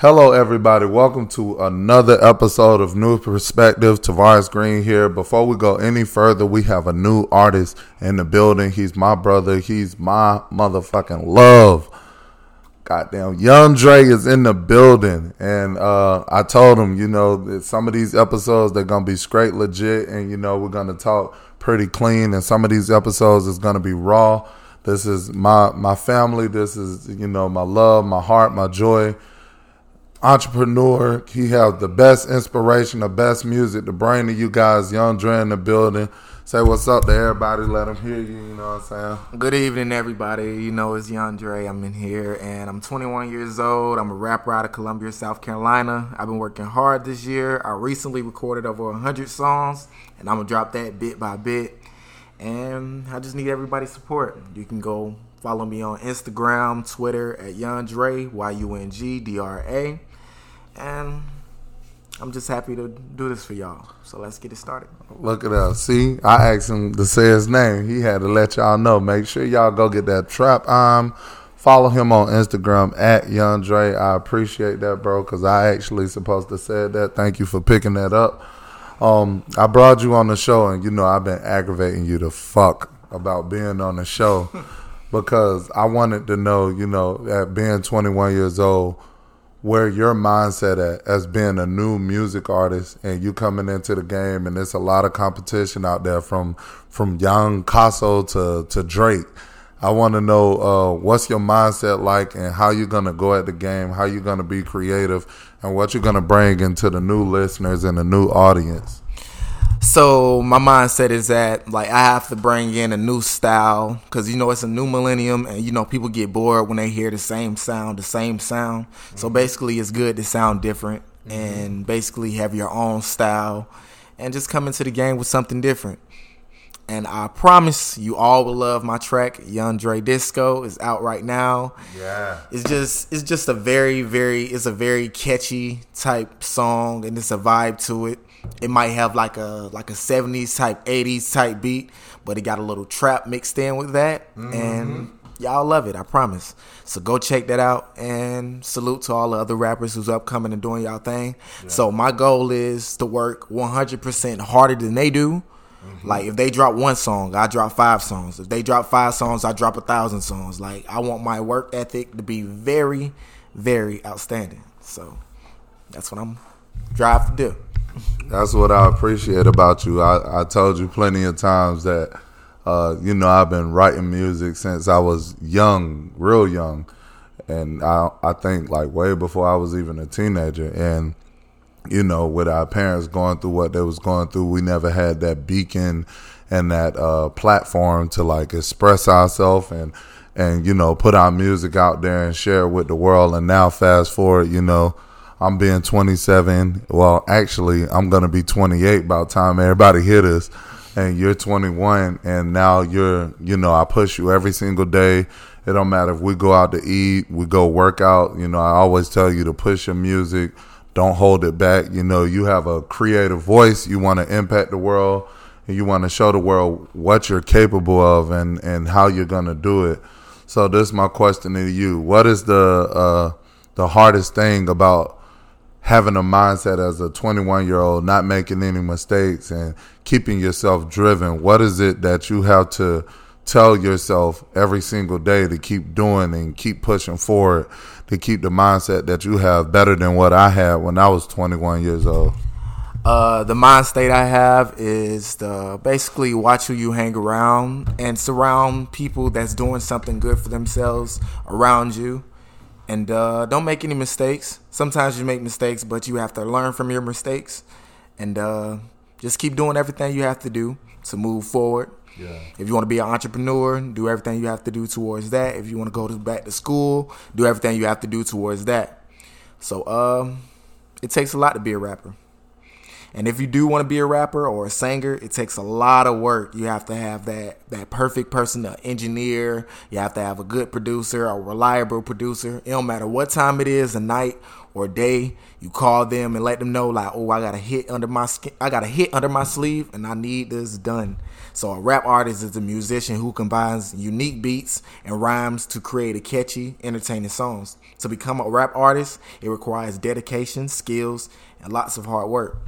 Hello, everybody. Welcome to another episode of New Perspective. Tavares Green here. Before we go any further, we have a new artist in the building. He's my brother. He's my motherfucking love. Goddamn, Young Dre is in the building. And I told him, you know, some of these episodes, they're going to be straight legit. And, you know, we're going to talk pretty clean. And some of these episodes is going to be raw. This is my family. This is, you know, my love, my heart, my joy. Entrepreneur, he has the best inspiration, the best music to bring to you guys. Young Dre in the building. Say what's up to everybody. Let them hear you. You know what I'm saying? Good evening, everybody. You know, it's Young Dre. I'm in here, and I'm 21 years old. I'm a rapper out of Columbia, South Carolina. I've been working hard this year. I recently recorded over 100 songs, and I'm going to drop that bit by bit. And I just need everybody's support. You can go follow me on Instagram, Twitter, at Young Dre, YUNGDRA. And I'm just happy to do this for y'all. So let's get it started. Look it up. See, I asked him to say his name. He had to let y'all know. Make sure y'all go get that trap. Follow him on Instagram at Young Dre. I appreciate that, bro, because I actually supposed to say that. Thank you for picking that up. I brought you on the show, and, you know, I've been aggravating you to fuck about being on the show because I wanted to know, you know, at being 21 years old, where your mindset at as being a new music artist and you coming into the game, and there's a lot of competition out there from Young Cosmo to Drake. I want to know what's your mindset like and how you're going to go at the game, how you're going to be creative, and what you're going to bring into the new listeners and the new audience. So my mindset is that, like, I have to bring in a new style because, you know, it's a new millennium and, you know, people get bored when they hear the same sound, Mm-hmm. So basically it's good to sound different and basically have your own style and just come into the game with something different. And I promise you all will love my track. Young Dre Disco is out right now. Yeah. It's just a very catchy type song, and it's a vibe to it. It might have like a 70s type, 80s type beat, but it got a little trap mixed in with that. Mm-hmm. And y'all love it, I promise. So go check that out, and salute to all the other rappers who's upcoming and doing y'all thing. Yeah. So my goal is to work 100% harder than they do. Mm-hmm. Like, if they drop one song, I drop 5 songs. If they drop 5 songs, I drop 1,000 songs. Like, I want my work ethic to be very, very outstanding. So that's what I'm drive to do. That's what I appreciate about you. I told you plenty of times that, you know, I've been writing music since I was young, real young. And I think, like, way before I was even a teenager. And, you know, with our parents going through what they was going through, we never had that beacon and that platform to, like, express ourselves and, you know, put our music out there and share it with the world. And now fast forward, you know, I'm being 27. Well, actually, I'm going to be 28 by the time everybody hear this. And you're 21, and now you're, you know, I push you every single day. It don't matter if we go out to eat, we go work out. You know, I always tell you to push your music. Don't hold it back. You know, you have a creative voice. You want to impact the world, and you want to show the world what you're capable of and how you're going to do it. So this is my question to you. What is the hardest thing about having a mindset as a 21-year-old, not making any mistakes and keeping yourself driven? What is it that you have to tell yourself every single day to keep doing and keep pushing forward, to keep the mindset that you have better than what I had when I was 21 years old? The mind state I have is to basically watch who you hang around and surround people that's doing something good for themselves around you. And don't make any mistakes. Sometimes you make mistakes, but you have to learn from your mistakes. And just keep doing everything you have to do to move forward. Yeah. If you want to be an entrepreneur, do everything you have to do towards that. If you want to go back to school, do everything you have to do towards that. So it takes a lot to be a rapper. And if you do want to be a rapper or a singer, it takes a lot of work. You have to have that perfect person, an engineer. You have to have a good producer, a reliable producer. It don't matter what time it is, the night or day, you call them and let them know like, oh, I got a hit under my sleeve and I need this done. So a rap artist is a musician who combines unique beats and rhymes to create a catchy, entertaining songs. To become a rap artist, it requires dedication, skills, and lots of hard work.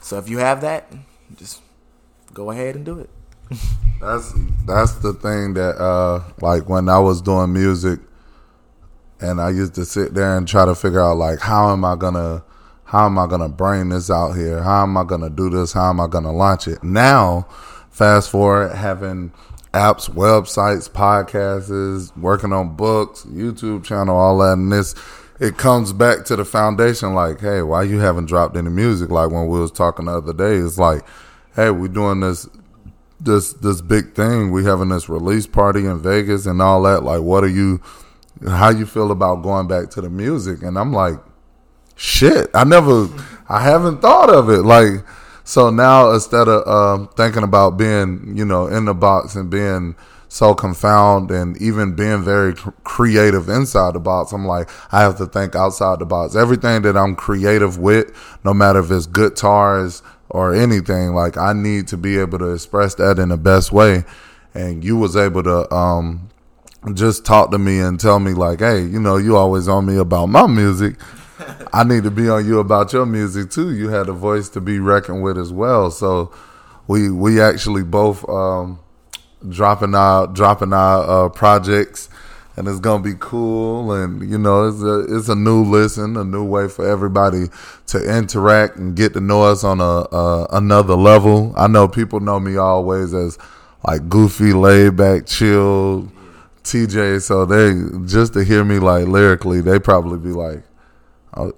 So if you have that, just go ahead and do it. That's the thing that like when I was doing music and I used to sit there and try to figure out like how am I gonna bring this out here? How am I gonna do this? How am I gonna launch it? Now, fast forward, having apps, websites, podcasts, working on books, YouTube channel, all that, and this, it comes back to the foundation like, hey, why you haven't dropped any music? Like when we was talking the other day, it's like, hey, we're doing this big thing, we having this release party in Vegas and all that. Like, how you feel about going back to the music? And I'm like, shit, I haven't thought of it. Like, so now instead of thinking about being, in the box and being so confounded and even being very creative inside the box, I'm like, I have to think outside the box. Everything that I'm creative with, no matter if it's guitars or anything, like I need to be able to express that in the best way. And you was able to just talk to me and tell me like, hey, you always on me about my music. I need to be on you about your music too. You had a voice to be reckoned with as well. So we actually both dropping our projects, and it's gonna be cool. And it's a new listen, a new way for everybody to interact and get to know us on another level. I know people know me always as like goofy, laid back, chill TJ. So they just to hear me like lyrically, they probably be like,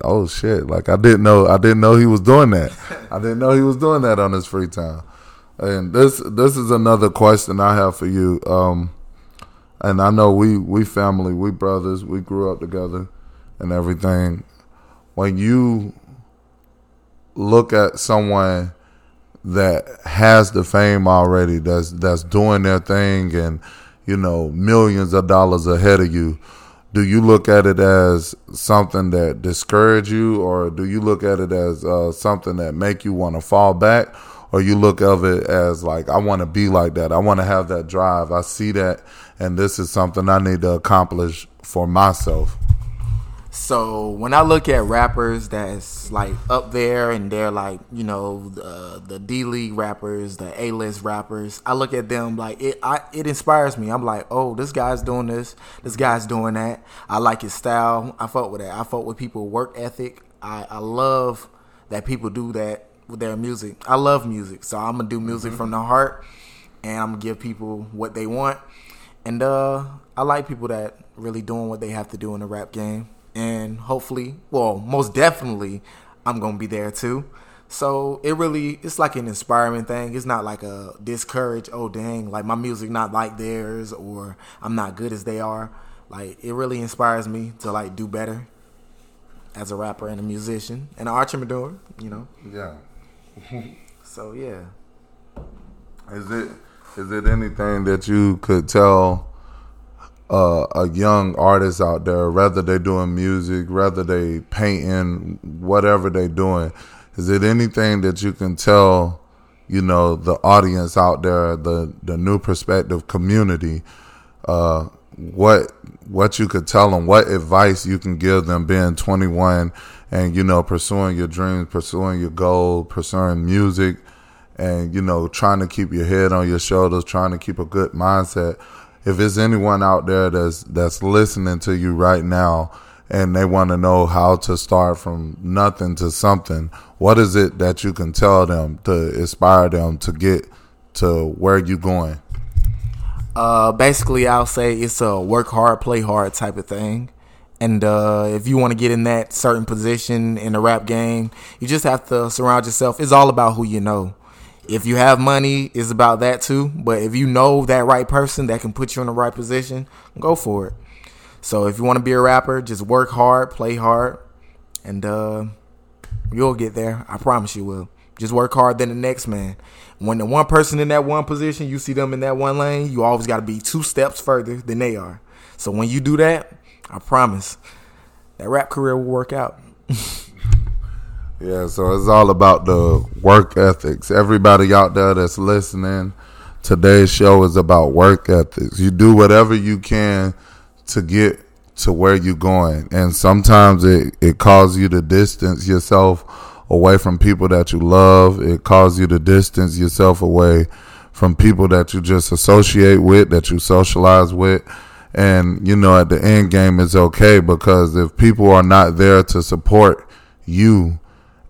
oh shit! Like I didn't know he was doing that. I didn't know he was doing that on his free time. And this is another question I have for you. And I know we family, we brothers, we grew up together, and everything. When you look at someone that has the fame already, that's doing their thing, and millions of dollars ahead of you. Do you look at it as something that discourage you, or do you look at it as something that make you want to fall back, or you look of it as like, I want to be like that. I want to have that drive. I see that, and this is something I need to accomplish for myself. So when I look at rappers that's like up there and they're like, the D-League rappers, the A-list rappers, I look at them like it inspires me. I'm like, oh, this guy's doing this. This guy's doing that. I like his style. I fuck with that. I fuck with people's work ethic. I love that people do that with their music. I love music. So I'm going to do music from the heart, and I'm going to give people what they want. And I like people that really doing what they have to do in the rap game. And hopefully, well, most definitely, I'm going to be there too. So it's like an inspiring thing. It's not like a discourage, oh dang, like my music not like theirs, or I'm not good as they are. Like it really inspires me to like do better as a rapper and a musician and an entrepreneur, Yeah. So yeah. Is it anything that you could tell a young artist out there, whether they doing music, whether they painting, whatever they doing, is it anything that you can tell, the audience out there, the new perspective community, what you could tell them, what advice you can give them being 21 and, pursuing your dreams, pursuing your goal, pursuing music, and, trying to keep your head on your shoulders, trying to keep a good mindset. If there's anyone out there that's listening to you right now and they want to know how to start from nothing to something, what is it that you can tell them to inspire them to get to where you're going? Basically, I'll say it's a work hard, play hard type of thing. And if you want to get in that certain position in the rap game, you just have to surround yourself. It's all about who you know. If you have money, it's about that too. But if you know that right person that can put you in the right position, go for it. So if you want to be a rapper, just work hard, play hard, and you'll get there. I promise you will. Just work harder than the next man. When the one person in that one position, you see them in that one lane, you always got to be 2 steps further than they are. So when you do that, I promise, that rap career will work out. Yeah, so it's all about the work ethics. Everybody out there that's listening, today's show is about work ethics. You do whatever you can to get to where you're going. And sometimes it causes you to distance yourself away from people that you love. It causes you to distance yourself away from people that you just associate with, that you socialize with. And, you know, at the end game, it's okay, because if people are not there to support you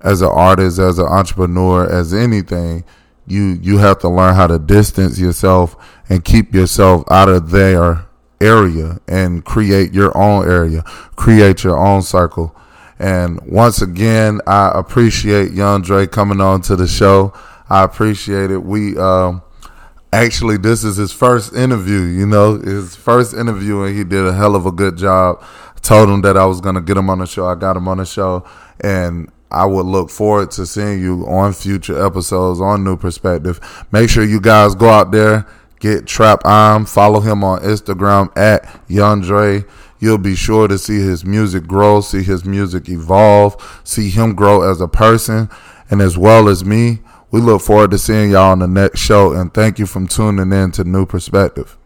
as an artist, as an entrepreneur, as anything, you have to learn how to distance yourself and keep yourself out of their area and create your own area, create your own circle. And once again, I appreciate Young Dre coming on to the show. I appreciate it. We actually, this is his first interview, and he did a hell of a good job. I told him that I was going to get him on the show. I got him on the show, and I would look forward to seeing you on future episodes on New Perspective. Make sure you guys go out there, get Trap Im, follow him on Instagram at Young Dre. You'll be sure to see his music grow, see his music evolve, see him grow as a person, and as well as me. We look forward to seeing y'all on the next show, and thank you for tuning in to New Perspective.